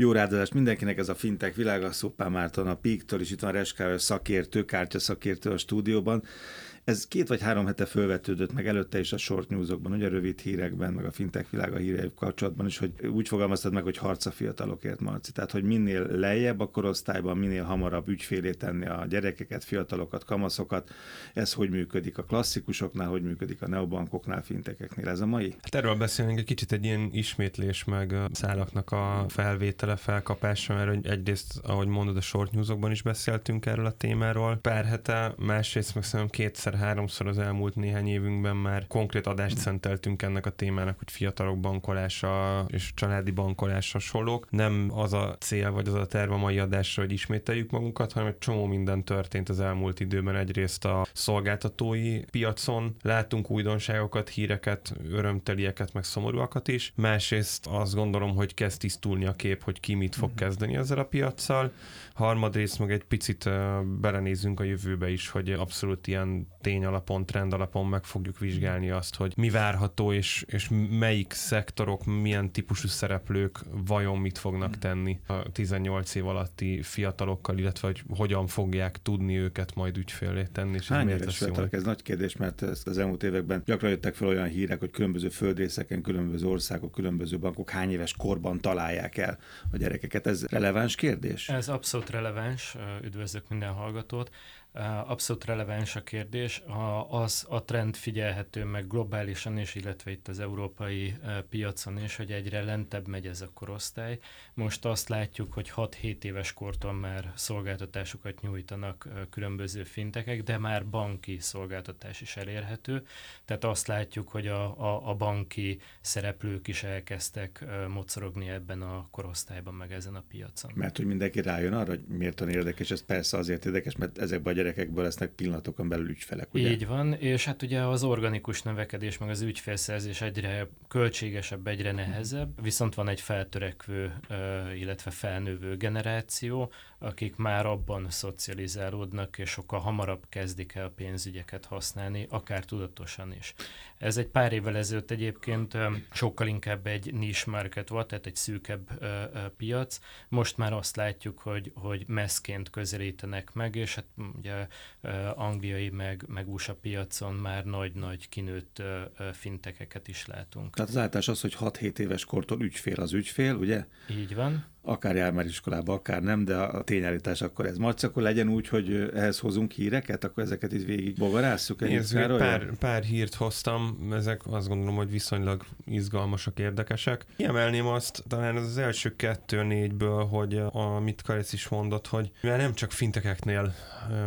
Jó ráadást mindenkinek, ez a Fintech Világa, Suppan Márton a PIK-től, és itt van Ress Károly szakértő, kártyaszakértő a stúdióban. Ez 2 vagy 3 hete fölvetődött, meg előtte is a short newsokban, ugye a rövid hírekben, meg a Fintech Világa hírei kapcsolatban is, hogy úgy fogalmaztad meg, hogy harc a fiatalokért, Marci. Tehát, hogy minél lejjebb a korosztályban, minél hamarabb ügyfélé tenni a gyerekeket, fiatalokat, kamaszokat. Ez hogy működik a klasszikusoknál, hogy működik a neobankoknál, fintekeknél? Ez a mai? Hát erről beszélünk, egy kicsit egy ilyen ismétlés, meg szálaknak a felvétele, felkapása, mert egyrészt, ahogy mondod, a short newsokban is beszéltünk erről a témáról pár hete, másrészt meg szerintem 2-3-szor az elmúlt néhány évünkben már konkrét adást szenteltünk ennek a témának, hogy fiatalok bankolása és családi bankolás hasonlók. Nem az a cél, vagy az a terv a mai adásra, hogy ismételjük magunkat, hanem egy csomó minden történt az elmúlt időben. Egyrészt a szolgáltatói piacon látunk újdonságokat, híreket, örömtelieket, meg szomorúakat is. Másrészt azt gondolom, hogy kezd tisztulni a kép, hogy ki mit fog kezdeni ezzel a piaccal. Harmadrészt meg egy picit belenézünk a jövőbe is, hogy abszolút ilyen tény alapon, trend alapon meg fogjuk vizsgálni azt, hogy mi várható, és melyik szektorok, milyen típusú szereplők vajon mit fognak tenni a 18 év alatti fiatalokkal, illetve hogy hogyan fogják tudni őket majd ügyfélé tenni. És hány éves fiatalok? Ez nagy kérdés, mert az elmúlt években gyakran jöttek fel olyan hírek, hogy különböző földrészeken, különböző országok, különböző bankok hány éves korban találják el a gyerekeket. Ez releváns kérdés? Ez abszolút releváns. Üdvözlök minden hallgatót. Abszolút releváns a kérdés, a trend figyelhető meg globálisan is, illetve itt az európai piacon is, hogy egyre lentebb megy ez a korosztály. Most azt látjuk, hogy 6-7 éves kortól már szolgáltatásokat nyújtanak különböző fintekek, de már banki szolgáltatás is elérhető, tehát azt látjuk, hogy a banki szereplők is elkezdtek mocorogni ebben a korosztályban, meg ezen a piacon. Mert hogy mindenki rájön arra, hogy miért olyan érdekes, ez persze azért érdekes, mert ezekben gyerekekből lesznek pillanatokon belül ügyfelek, ugye? Így van, és hát ugye az organikus növekedés, meg az ügyfélszerzés egyre költségesebb, egyre nehezebb, viszont van egy feltörekvő, illetve felnővő generáció, akik már abban szocializálódnak, és sokkal hamarabb kezdik el pénzügyeket használni, akár tudatosan is. Ez egy pár évvel ezelőtt egyébként sokkal inkább egy niche market volt, tehát egy szűkebb piac. Most már azt látjuk, hogy mezként közelítenek meg, és hát ugye angliai meg USA piacon már nagy-nagy kinőtt fintekeket is látunk. Tehát az általás az, hogy 6-7 éves kortól ügyfél az ügyfél, ugye? Így van. Akár jár már iskolába, akár nem, de a tényállítás akkor ez. Marci, akkor legyen úgy, hogy ehhez hozunk híreket, akkor ezeket itt végig bogarásszuk. Pár hírt hoztam, ezek azt gondolom, hogy viszonylag izgalmasak, érdekesek. Kiemelném azt, talán az első 2-4-ből, hogy amit Karec is mondott, hogy már nem csak fintekeknél,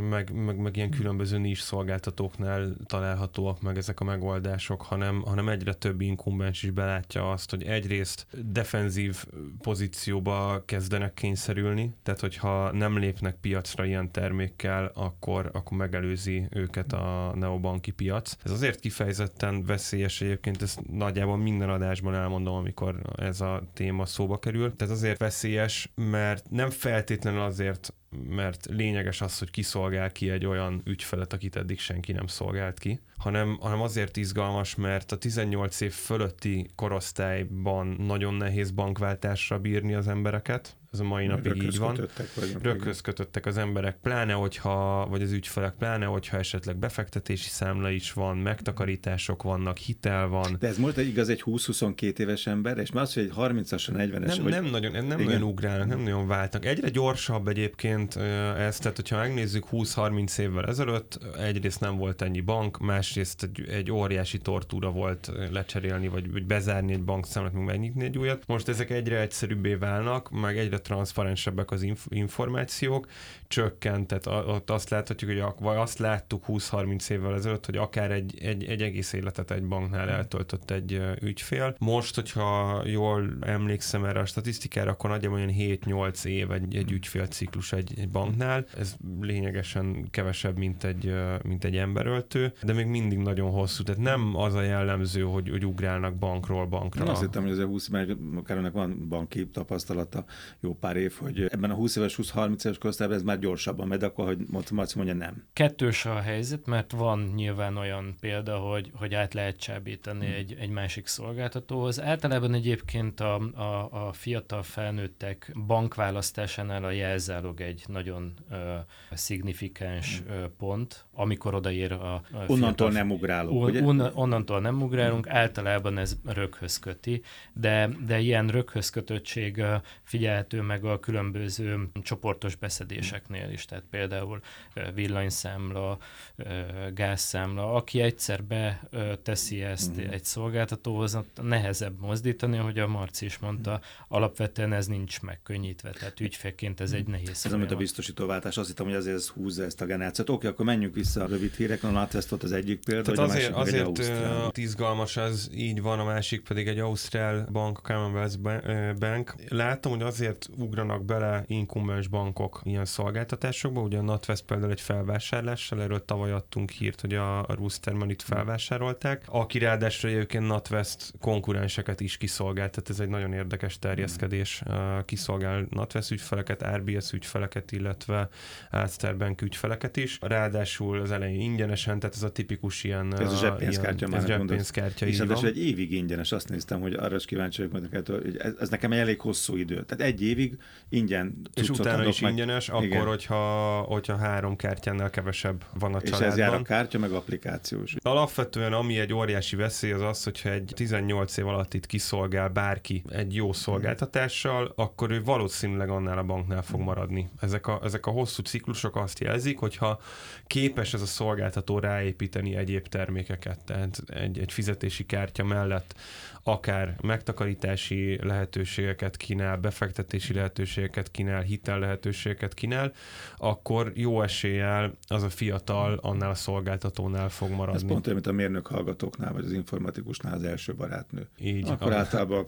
meg ilyen különböző niche szolgáltatóknál találhatóak meg ezek a megoldások, hanem egyre több inkumbens is belátja azt, hogy egyrészt defenzív pozícióba kezdenek kényszerülni, tehát hogyha nem lépnek piacra ilyen termékkel, akkor megelőzi őket a neobanki piac. Ez azért kifejezetten veszélyes egyébként, ezt nagyjából minden adásban elmondom, amikor ez a téma szóba kerül. Tehát azért veszélyes, mert nem feltétlenül azért, mert lényeges az, hogy kiszolgál ki egy olyan ügyfelet, akit eddig senki nem szolgált ki, hanem azért izgalmas, mert a 18 év fölötti korosztályban nagyon nehéz bankváltásra bírni az embereket. Ez a mai napig így van. Rökhöz kötöttek az emberek, pláne hogyha, vagy az ügyfelek, pláne hogyha esetleg befektetési számla is van, megtakarítások vannak, hitel van. De ez most igaz egy 20-22 éves ember, és már az, hogy egy 30-asan, 40-es. Nem nagyon ugrálnak, nem nagyon váltak. Egyre gyorsabb egyébként ez, tehát hogyha megnézzük 20-30 évvel ezelőtt, egyrészt nem volt ennyi bank, másrészt egy óriási tortúra volt lecserélni, vagy bezárni egy bankszámlát, meg megnyitni egy újat. Most ezek egyre egyszerűbbé válnak, meg egyre transzparensebbek az információk, csökkent, tehát ott azt láthatjuk, vagy azt láttuk 20-30 évvel ezelőtt, hogy akár egy egész életet egy banknál eltöltött egy ügyfél. Most, hogyha jól emlékszem erre a statisztikára, akkor nagyjából olyan 7-8 év egy ügyfélciklus egy banknál. Ez lényegesen kevesebb, mint egy emberöltő, de még mindig nagyon hosszú, tehát nem az a jellemző, hogy ugrálnak bankról bankra. Azt hittem, hogy azért 20, mert akár önnek van banki tapasztalata, jó jó pár év, hogy ebben a 20 éves, 20-30 éves korosztályban ez már gyorsabban megy, akkor, hogy Marci mondja, nem. Kettős a helyzet, mert van nyilván olyan példa, hogy át lehet csábítani egy másik szolgáltatóhoz. Általában egyébként a fiatal felnőttek bankválasztásánál a jelzálog egy nagyon szignifikáns pont, amikor odaér a onnantól nem ugrálunk, ugye? Onnantól nem ugrálunk, általában ez röghöz köti, de ilyen röghöz kötöttség figyelhető meg a különböző csoportos beszedéseknél is, tehát például villanyszámla, gázszámla, aki egyszer beteszi ezt egy szolgáltatóhoz, nehezebb mozdítani, ahogy a Marci is mondta, alapvetően ez nincs megkönnyítve, tehát ügyfélként ez egy nehéz. Ez amit a biztosítóváltás, azt hittem, hogy azért húzza ezt a generációt. Oké, akkor menjünk vissza a rövid hírekre, a NatWest az egyik példa, tehát hogy azért izgalmas ez, így van, a másik pedig egy ausztrál bank, a Commonwealth Bank. Látom, hogy azért ugranak bele inkumbens bankok ilyen szolgáltatásokba, ugye a NatWest például egy felvásárlással, erről tavaly adtunk hírt, hogy a Roosterman itt felvásárolták, aki ráadásul egyébként NatWest konkurenseket is kiszolgál, tehát ez egy nagyon érdekes terjeszkedés, kiszolgál NatWest ügyfeleket, RBS ügyfeleket, illetve Alster Bank ügyfeleket is, ráadásul az elején ingyenesen, tehát ez a tipikus ilyen... Ez a zseppénzkártya, már zseppénzkártya, így van. Egy évig ingyenes, azt néztem, hogy arra is kíváncsi vagyok, hogy ez nekem egy elég hosszú idő. Tehát egy évig ingyen. És utána is ingyenes, akkor, hogyha 3 kártyánál kevesebb van a családban. És ez jár a kártya, meg applikációs. Alapvetően ami egy óriási veszély az az, hogyha egy 18 év alatt itt kiszolgál bárki egy jó szolgáltatással, akkor ő valószínűleg annál a banknál fog maradni. Ezek a hosszú ciklusok azt jelzik, hogyha képes ez a szolgáltató ráépíteni egyéb termékeket, tehát egy fizetési kártya mellett akár megtakarítási lehetőségeket kínál, befektetési lehetőségeket kínál, hitel lehetőségeket kínál, akkor jó eséllyel az a fiatal annál a szolgáltatónál fog maradni. Ez pont olyan, mint a mérnök hallgatóknál, vagy az informatikusnál az első barátnő. Így. Akkor általában,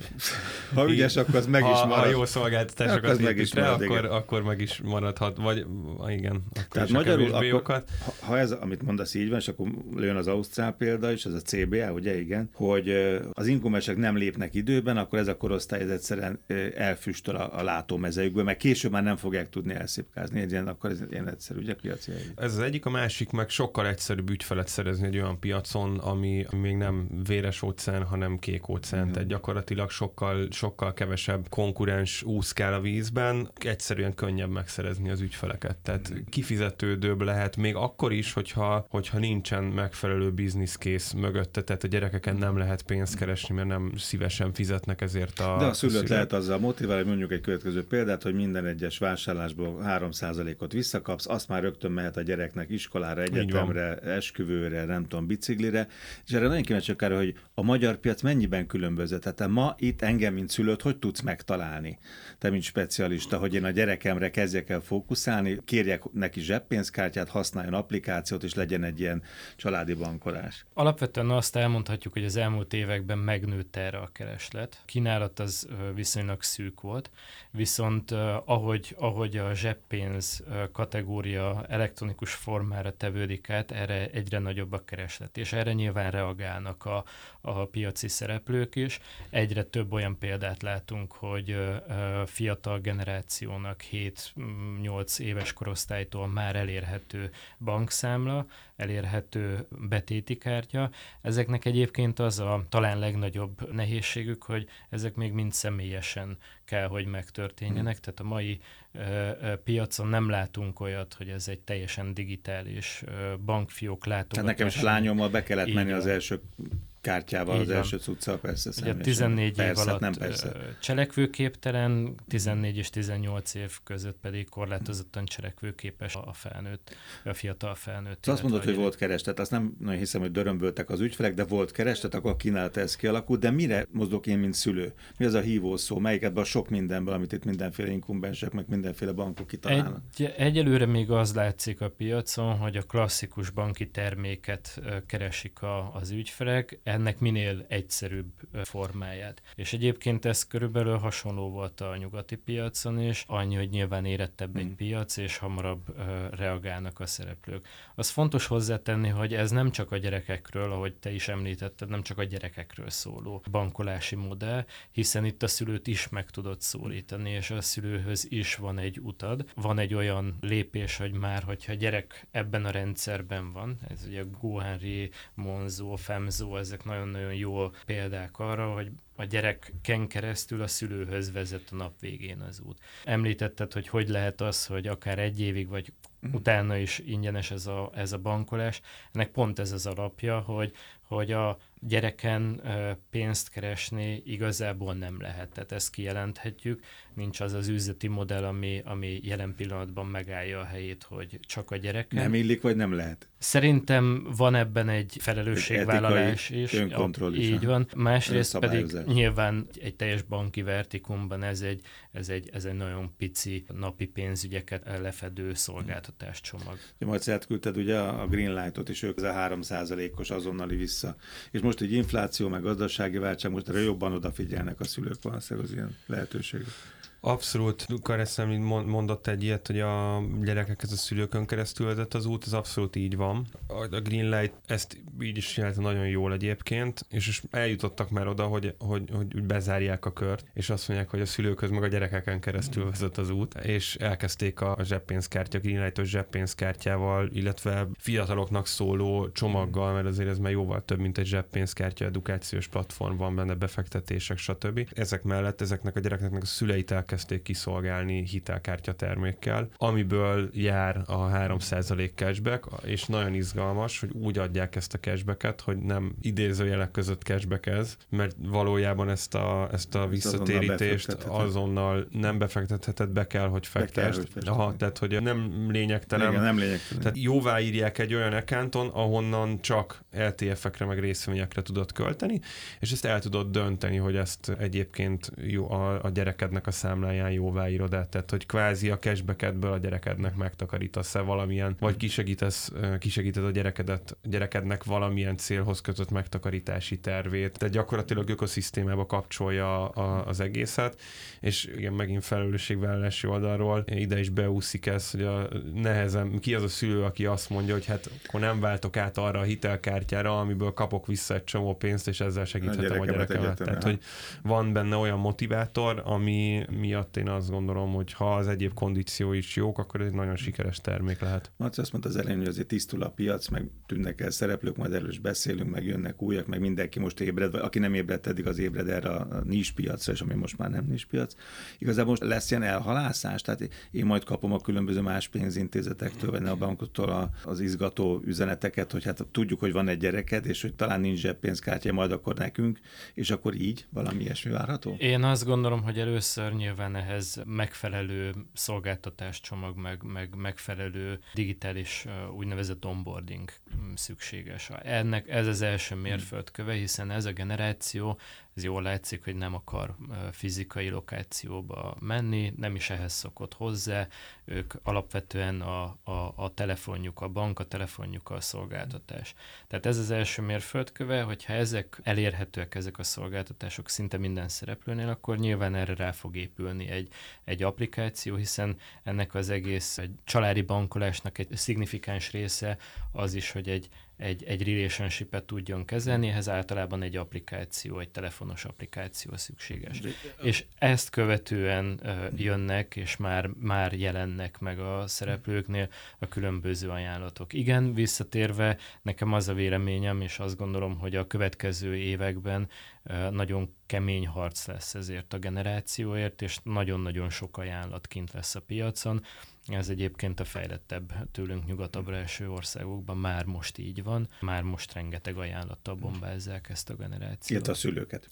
ha ügyes, akkor az meg is marad. Ha jó szolgáltatásokat lépít rá, akkor meg is maradhat, vagy igen, akkor tehát is magyarul, a kevésbé. Ha ez, amit mondasz, így van, és akkor jön az ausztrál példa is, ez a CBA, ugye igen, hogy az inkumensek nem lépnek időben, akkor ez a korosztály ez egyszerűen elfüstöl a látómezejükből, mert később már nem fogják tudni elszipkázni. Egyen, akkor ez ilyen egyszerű, ugye, piaci helyzet. Ez az egyik, a másik meg sokkal egyszerűbb ügyfelet szerezni egy olyan piacon, ami még nem véres óceán, hanem kék óceán. Tehát gyakorlatilag sokkal, sokkal kevesebb konkurens úszkál a vízben, egyszerűen könnyebb megszerezni az ügyfeleket. Tehát kifizetődőbb lehet még akkor is, hogyha nincsen megfelelő business case mögötte, tehát a gyerekeken nem lehet pénzt keresni, mert nem szívesen fizetnek ezért a... De a szülőt lehet azzal motiválni, mondjuk egy következő példát, hogy minden egyes vásárlásból 3%-ot visszakapsz, azt már rögtön mehet a gyereknek iskolára, egyetemre, esküvőre, nem tudom, biciklire, és erre nagyon kíváncsiak arra, hogy a magyar piac mennyiben különböző. Tehát ma itt engem, mint szülőt, hogy tudsz megtalálni? Te, mint specialista, hogy én a gyerekemre kezdjek el fókuszálni, kérjek neki zseppénzkártyát, használjon applikációt, és legyen egy ilyen családi bankolás. Alapvetően azt elmondhatjuk, hogy az elmúlt években megnőtt erre a kereslet. Kínálat az viszonylag szűk volt, viszont ahogy a zseppénz kategória elektronikus formára tevődik át, erre egyre nagyobb a kereslet, és erre nyilván reagálnak a piaci szereplők is. Egyre több olyan példát látunk, hogy fiatal generációnak 7-8 éves korosztálytól már elérhető bankszámla, elérhető betéti kártya. Ezeknek egyébként az a talán legnagyobb nehézségük, hogy ezek még mind személyesen kell, hogy megtörténjenek, tehát a mai piacon nem látunk olyat, hogy ez egy teljesen digitális bankfiók látogatás. Tehát nekem is lányommal be kellett menni az első kártyával, az első cuccal, persze személyesen. Ugye 14 év alatt cselekvőképtelen, 14 és 18 év között pedig korlátozottan cselekvőképes a felnőtt, a fiatal felnőtt. Te azt mondod, hogy volt kereslet, azt nem nagyon hiszem, hogy dörömböltek az ügyfelek, de volt kereslet, akkor a kínálat ez kialakult, de mire mozdulok én, mint szülő? Mi az a hívószó? Melyik ebben a sok mindenből, amit itt mindenféle inkumbensek, meg mindenféle bankok kitalálnak? Egyelőre még az látszik a piacon, hogy a klasszikus banki terméket keresik az ügyfelek. ennek minél egyszerűbb formáját. És egyébként ez körülbelül hasonló volt a nyugati piacon is, annyi, hogy nyilván érettebb egy piac, és hamarabb reagálnak a szereplők. Az fontos hozzátenni, hogy ez nem csak a gyerekekről, ahogy te is említetted, nem csak a gyerekekről szóló bankolási modell, hiszen itt a szülőt is meg tudod szólítani, és a szülőhöz is van egy utad. Van egy olyan lépés, hogy már, hogyha gyerek ebben a rendszerben van, ez ugye GoHenry, Monzo, Femzo, ezek nagyon-nagyon jó példák arra, hogy a gyereken keresztül a szülőhöz vezet a nap végén az út. Említetted, hogy hogy lehet az, hogy akár egy évig vagy utána is ingyenes ez a bankolás. Ennek pont ez az alapja, hogy a gyereken pénzt keresni igazából nem lehet. Tehát ezt kijelenthetjük. Nincs az az üzleti modell, ami jelen pillanatban megállja a helyét, hogy csak a gyereken. Nem illik, vagy nem lehet? Szerintem van ebben egy felelősségvállalás is. Önkontroll is. Így van. Másrészt pedig nyilván egy teljes banki vertikumban ez egy nagyon pici napi pénzügyeket lefedő szolgáltatás csomag. Ja, majd átküldted ugye a Greenlight-ot, és ők az a 3%-os azonnali vissza. És most egy infláció, meg gazdasági válság, most erre jobban odafigyelnek a szülők, van az ilyen lehetőség. Abszolút, Kareszem mondott egy ilyet, hogy a gyerekekhez a szülőkön keresztül vezet az út, ez abszolút így van. A Greenlight ezt így is csinálta nagyon jól egyébként, és eljutottak már oda, hogy bezárják a kört, és azt mondják, hogy a szülőköz meg a gyerekeken keresztül vezet az út, és elkezdték a zseppénzkártya, Greenlight-os zseppénzkártyával, illetve fiataloknak szóló csomaggal, mert azért ez már jóval több, mint egy zseppénzkártya, edukációs platform van benne, befektetések, stb. Ezek mellett ezeknek a gyerekeknek a szüleit elkezdték kiszolgálni hitelkártyatermékkel, amiből jár a 3% cashback, és nagyon izgalmas, hogy úgy adják ezt a cashbacket, hogy nem idézőjelek között cashback ez, mert valójában ezt a visszatérítést azonnal nem befektetheted, be kell, hogy fektesd. Aha, tehát, hogy nem lényegtelen. Igen, nem lényegtelen. Tehát jóvá írják egy olyan accounton, ahonnan csak LTF-ekre meg részvényekre tudod költeni, és ezt el tudod dönteni, hogy ezt egyébként jó, a gyerekednek a számláján jóvá írod el, tehát hogy kvázi a cashback-edből a gyerekednek megtakarítasz-e valamilyen, vagy kisegíted a gyerekednek valamilyen célhoz kötött megtakarítási tervét. Tehát gyakorlatilag ökoszisztémába kapcsolja az egészet, és igen, megint felelősségvállalási oldalról ide is beúszik ez, hogy ki az a szülő, aki azt mondja, hogy hát akkor nem váltok át arra a hitelkártyára, amiből kapok vissza egy csomó pénzt, és ezzel segíthetem a gyerekemet. Tehát, hogy van benne olyan motivátor, ami miatt én azt gondolom, hogy ha az egyéb kondíció is jók, akkor ez egy nagyon sikeres termék lehet. Marci azt mondta az elején, hogy azért tisztul a piac, meg tűnnek el szereplők, majd erről is beszélünk, meg jönnek újak, meg mindenki most ébred, vagy aki nem ébredt eddig, az ébred erre a nincs piacra, és ami most már nem nincs piac. Igazából most lesz ilyen elhalászás, tehát én majd kapom a különböző más pénzintézetektől, vagy a bankoktól az izgató üzeneteket, hogy hát tudjuk, hogy van egy gyereked, és hogy talán nincs zseppénzkártya, majd akkor nekünk, és akkor így valami ilyesmi várható? Én azt gondolom, hogy először nyilván ehhez megfelelő szolgáltatáscsomag, meg megfelelő digitális úgynevezett onboarding szükséges. Ennek ez az első mérföldköve, hiszen ez a generáció, ez jól látszik, hogy nem akar fizikai lokációba menni, nem is ehhez szokott hozzá, ők alapvetően a telefonjuk, a bank, a telefonjuk a szolgáltatás. Tehát ez az első mérföldköve, hogyha ezek elérhetőek, ezek a szolgáltatások szinte minden szereplőnél, akkor nyilván erre rá fog épülni egy applikáció, hiszen ennek az egész családi bankolásnak egy szignifikáns része az is, hogy egy relationship-et tudjon kezelni, ehhez általában egy applikáció, egy telefonos applikáció szükséges. És ezt követően jönnek, és már jelennek meg a szereplőknél a különböző ajánlatok. Igen, visszatérve, nekem az a véleményem, és azt gondolom, hogy a következő években nagyon kemény harc lesz ezért a generációért, és nagyon-nagyon sok ajánlat kint lesz a piacon. Ez egyébként a fejlettebb, tőlünk nyugatabbra eső országokban már most így van, már most rengeteg ajánlattal bombázzák ezt a generációt. Illetve a szülőket.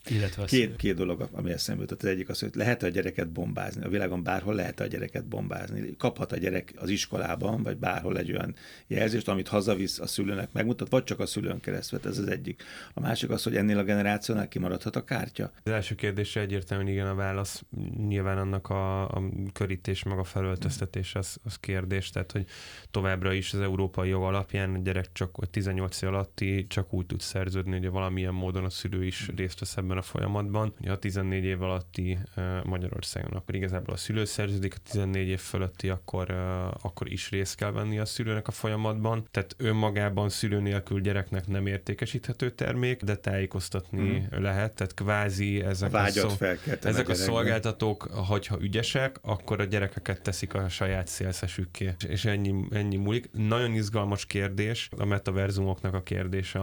Két dolog, ami eszembe jutott. Az egyik az, hogy lehet a gyereket bombázni. A világon bárhol lehet a gyereket bombázni. Kaphat a gyerek az iskolában, vagy bárhol egy olyan jelzést, amit hazavisz a szülőnek megmutat, vagy csak a szülőn keresztül. Ez az egyik. A másik az, hogy ennél a generációnál ki kimaradhat a kártya. Az első kérdésre egyértelműen igen a válasz. Nyilván annak a körítés, maga felöltöztetés az kérdés, tehát hogy továbbra is az európai jog alapján a gyerek csak 18 év alatti csak úgy tud szerződni, hogy valamilyen módon a szülő is részt vesz ebben a folyamatban. Ha 14 év alatti Magyarországon, akkor igazából a szülő szerződik, a 14 év fölötti, akkor is részt kell venni a szülőnek a folyamatban. Tehát önmagában szülő nélkül gyereknek nem értékesíthető termék, de tájékoztatni lehet, tehát kvázi ezek a szolgáltatók, hogyha ügyesek, akkor a gyerekeket teszik a saját szélszesükké. És ennyi múlik. Nagyon izgalmas kérdés, a metaverzumoknak a kérdése,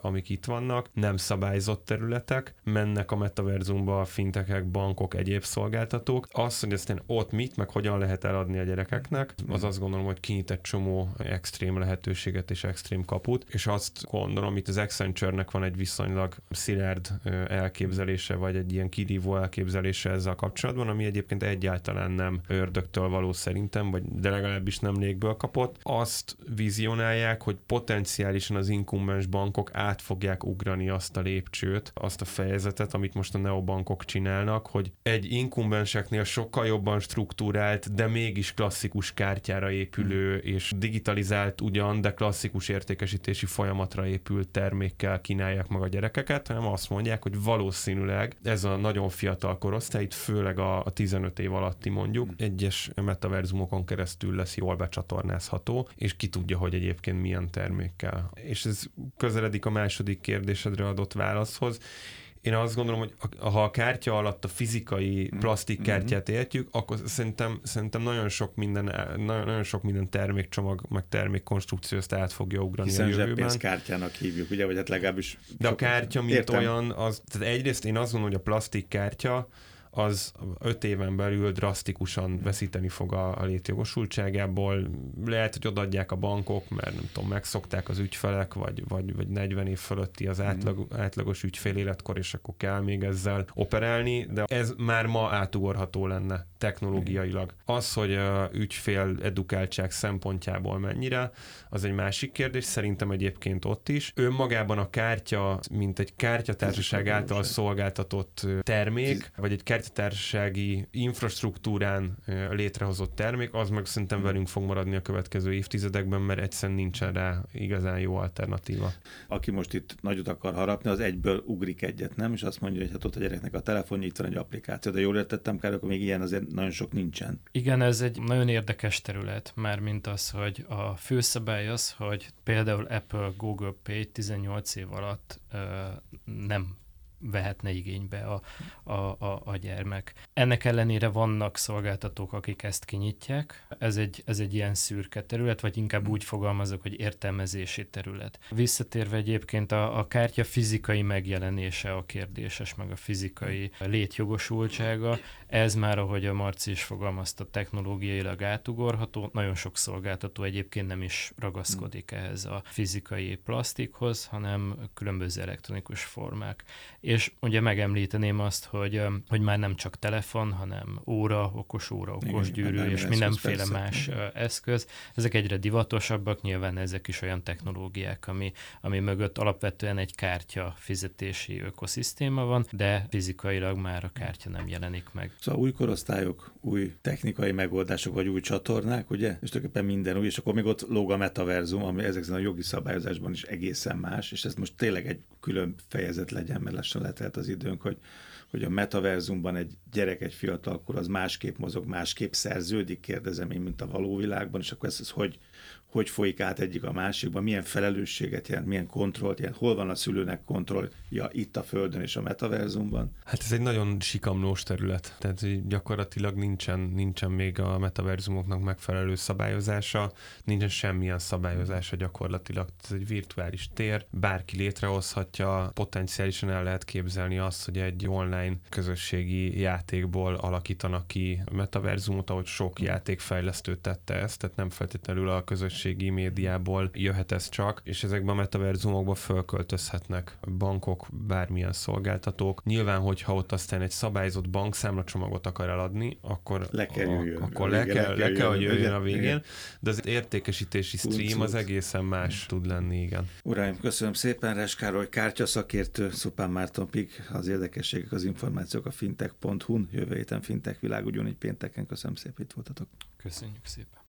amik itt vannak. Nem szabályzott területek, mennek a metaverzumba a fintekek, bankok, egyéb szolgáltatók. Az, hogy aztán ott mit, meg hogyan lehet eladni a gyerekeknek, az azt gondolom, hogy kinyit egy csomó extrém lehetőséget és extrém kaput, és azt gondolom, itt az Accenture-nek van egy viszonylag szilárd elképzelése, vagy egy ilyen kirívó elképzelése ezzel kapcsolatban, ami egyébként egyáltalán nem ördögtől való szerintem, vagy de legalábbis nem légből kapott. Azt vizionálják, hogy potenciálisan az inkumbens bankok át fogják ugrani azt a lépcsőt, azt a fejezetet, amit most a neobankok csinálnak, hogy egy inkumbenseknél sokkal jobban struktúrált, de mégis klasszikus kártyára épülő és digitalizált ugyan, de klasszikus értékesítési folyamatra épült termékkel kínálják meg a gyerekeket, hanem azt mondják, hogy valószínűleg ez a nagyon fiatal korosztály, itt főleg a 15 év alatti mondjuk, egyes metaverzumokon keresztül lesz jól becsatornázható, és ki tudja, hogy egyébként milyen termékkel. És ez közeledik a második kérdésedre adott válaszhoz. Én azt gondolom, hogy ha a kártya alatt a fizikai plastikkártyát értjük, akkor szerintem nagyon sok minden termékcsomag, meg termékkonstrukció ezt át fogja ugrani a jövőben. Hiszen zseppénzkártyának hívjuk, ugye? Vagy hát legalábbis... De a kártya, mint olyan, tehát egyrészt én azt gondolom, hogy a plastikkártya az 5 éven belül drasztikusan veszíteni fog a létjogosultságából. Lehet, hogy odaadják a bankok, mert nem tudom, megszokták az ügyfelek, vagy 40 év fölötti az átlagos ügyfél életkor, és akkor kell még ezzel operálni, de ez már ma átugorható lenne technológiailag. Az, hogy a ügyfél edukáltság szempontjából mennyire, az egy másik kérdés, szerintem egyébként ott is. Önmagában a kártya, mint egy kártyatársaság által szolgáltatott termék, vagy egy kártyatársasági infrastruktúrán létrehozott termék, az meg szerintem velünk fog maradni a következő évtizedekben, mert egyszerűen nincsen rá igazán jó alternatíva. Aki most itt nagyot akar harapni, az egyből ugrik egyet, nem? És azt mondja, hogy hát ott a gyereknek a telefonja, itt van egy applikáció, de jól értettem, Károly, akkor még ilyen azért nagyon sok nincsen. Igen, ez egy nagyon érdekes terület, mármint az, hogy a főszabály az, hogy például Apple, Google Pay 18 év alatt nem vehetne igénybe a gyermek. Ennek ellenére vannak szolgáltatók, akik ezt kinyitják. Ez egy ilyen szürke terület, vagy inkább úgy fogalmazok, hogy értelmezési terület. Visszatérve egyébként a kártya fizikai megjelenése a kérdéses, meg a fizikai létjogosultsága, ez már, ahogy a Marci is fogalmazta, technológiailag átugorható. Nagyon sok szolgáltató egyébként nem is ragaszkodik ehhez a fizikai plasztikhoz, hanem különböző elektronikus formák. És ugye megemlíteném azt, hogy már nem csak telefon, hanem óra, okosgyűrű, igen, és mindenféle eszköz, más eszköz. Ezek egyre divatosabbak, nyilván ezek is olyan technológiák, ami mögött alapvetően egy kártya fizetési ökoszisztéma van, de fizikailag már a kártya nem jelenik meg. Szóval új korosztályok, új technikai megoldások, vagy új csatornák, ugye? És tulajdonképpen minden új, és akkor még ott lóg a metaverzum, ami ezekben a jogi szabályozásban is egészen más, és ez most tényleg egy külön fejezet legyen, mert lassan letelt az időnk, hogy a metaverzumban egy gyerek, egy fiatalkor az másképp mozog, másképp szerződik, kérdezem én, mint a való világban, és akkor ez hogy folyik át egyik a másikban, milyen felelősséget jelent, milyen kontrollt jelent, hol van a szülőnek kontrollja itt a Földön és a metaverzumban? Hát ez egy nagyon sikamlós terület, tehát gyakorlatilag nincsen még a metaverzumoknak megfelelő szabályozása, nincsen semmilyen szabályozása gyakorlatilag, ez egy virtuális tér, bárki létrehozhatja, potenciálisan el lehet képzelni azt, hogy egy online közösségi játékból alakítanak ki a metaverzumot, ahogy sok játékfejlesztő tette ezt, tehát nem feltétlenül a közösségi médiából jöhet ez csak, és ezekben a metaverzumokban fölköltözhetnek bankok, bármilyen szolgáltatók. Nyilván, hogyha ott aztán egy szabályzott bankszámla csomagot akar eladni, akkor le kell, hogy jöjjön a végén, igen. De az értékesítési stream az egészen más tud lenni, igen. Uraim, köszönöm szépen, Ress Károly kártyaszakértő, Suppan Márton Pig, az érdekességek, az információk a fintech.hu-n, jövő héten Fintech Világ, ugyanígy pénteken. Köszönöm szépen, itt voltatok. Köszönjük szépen.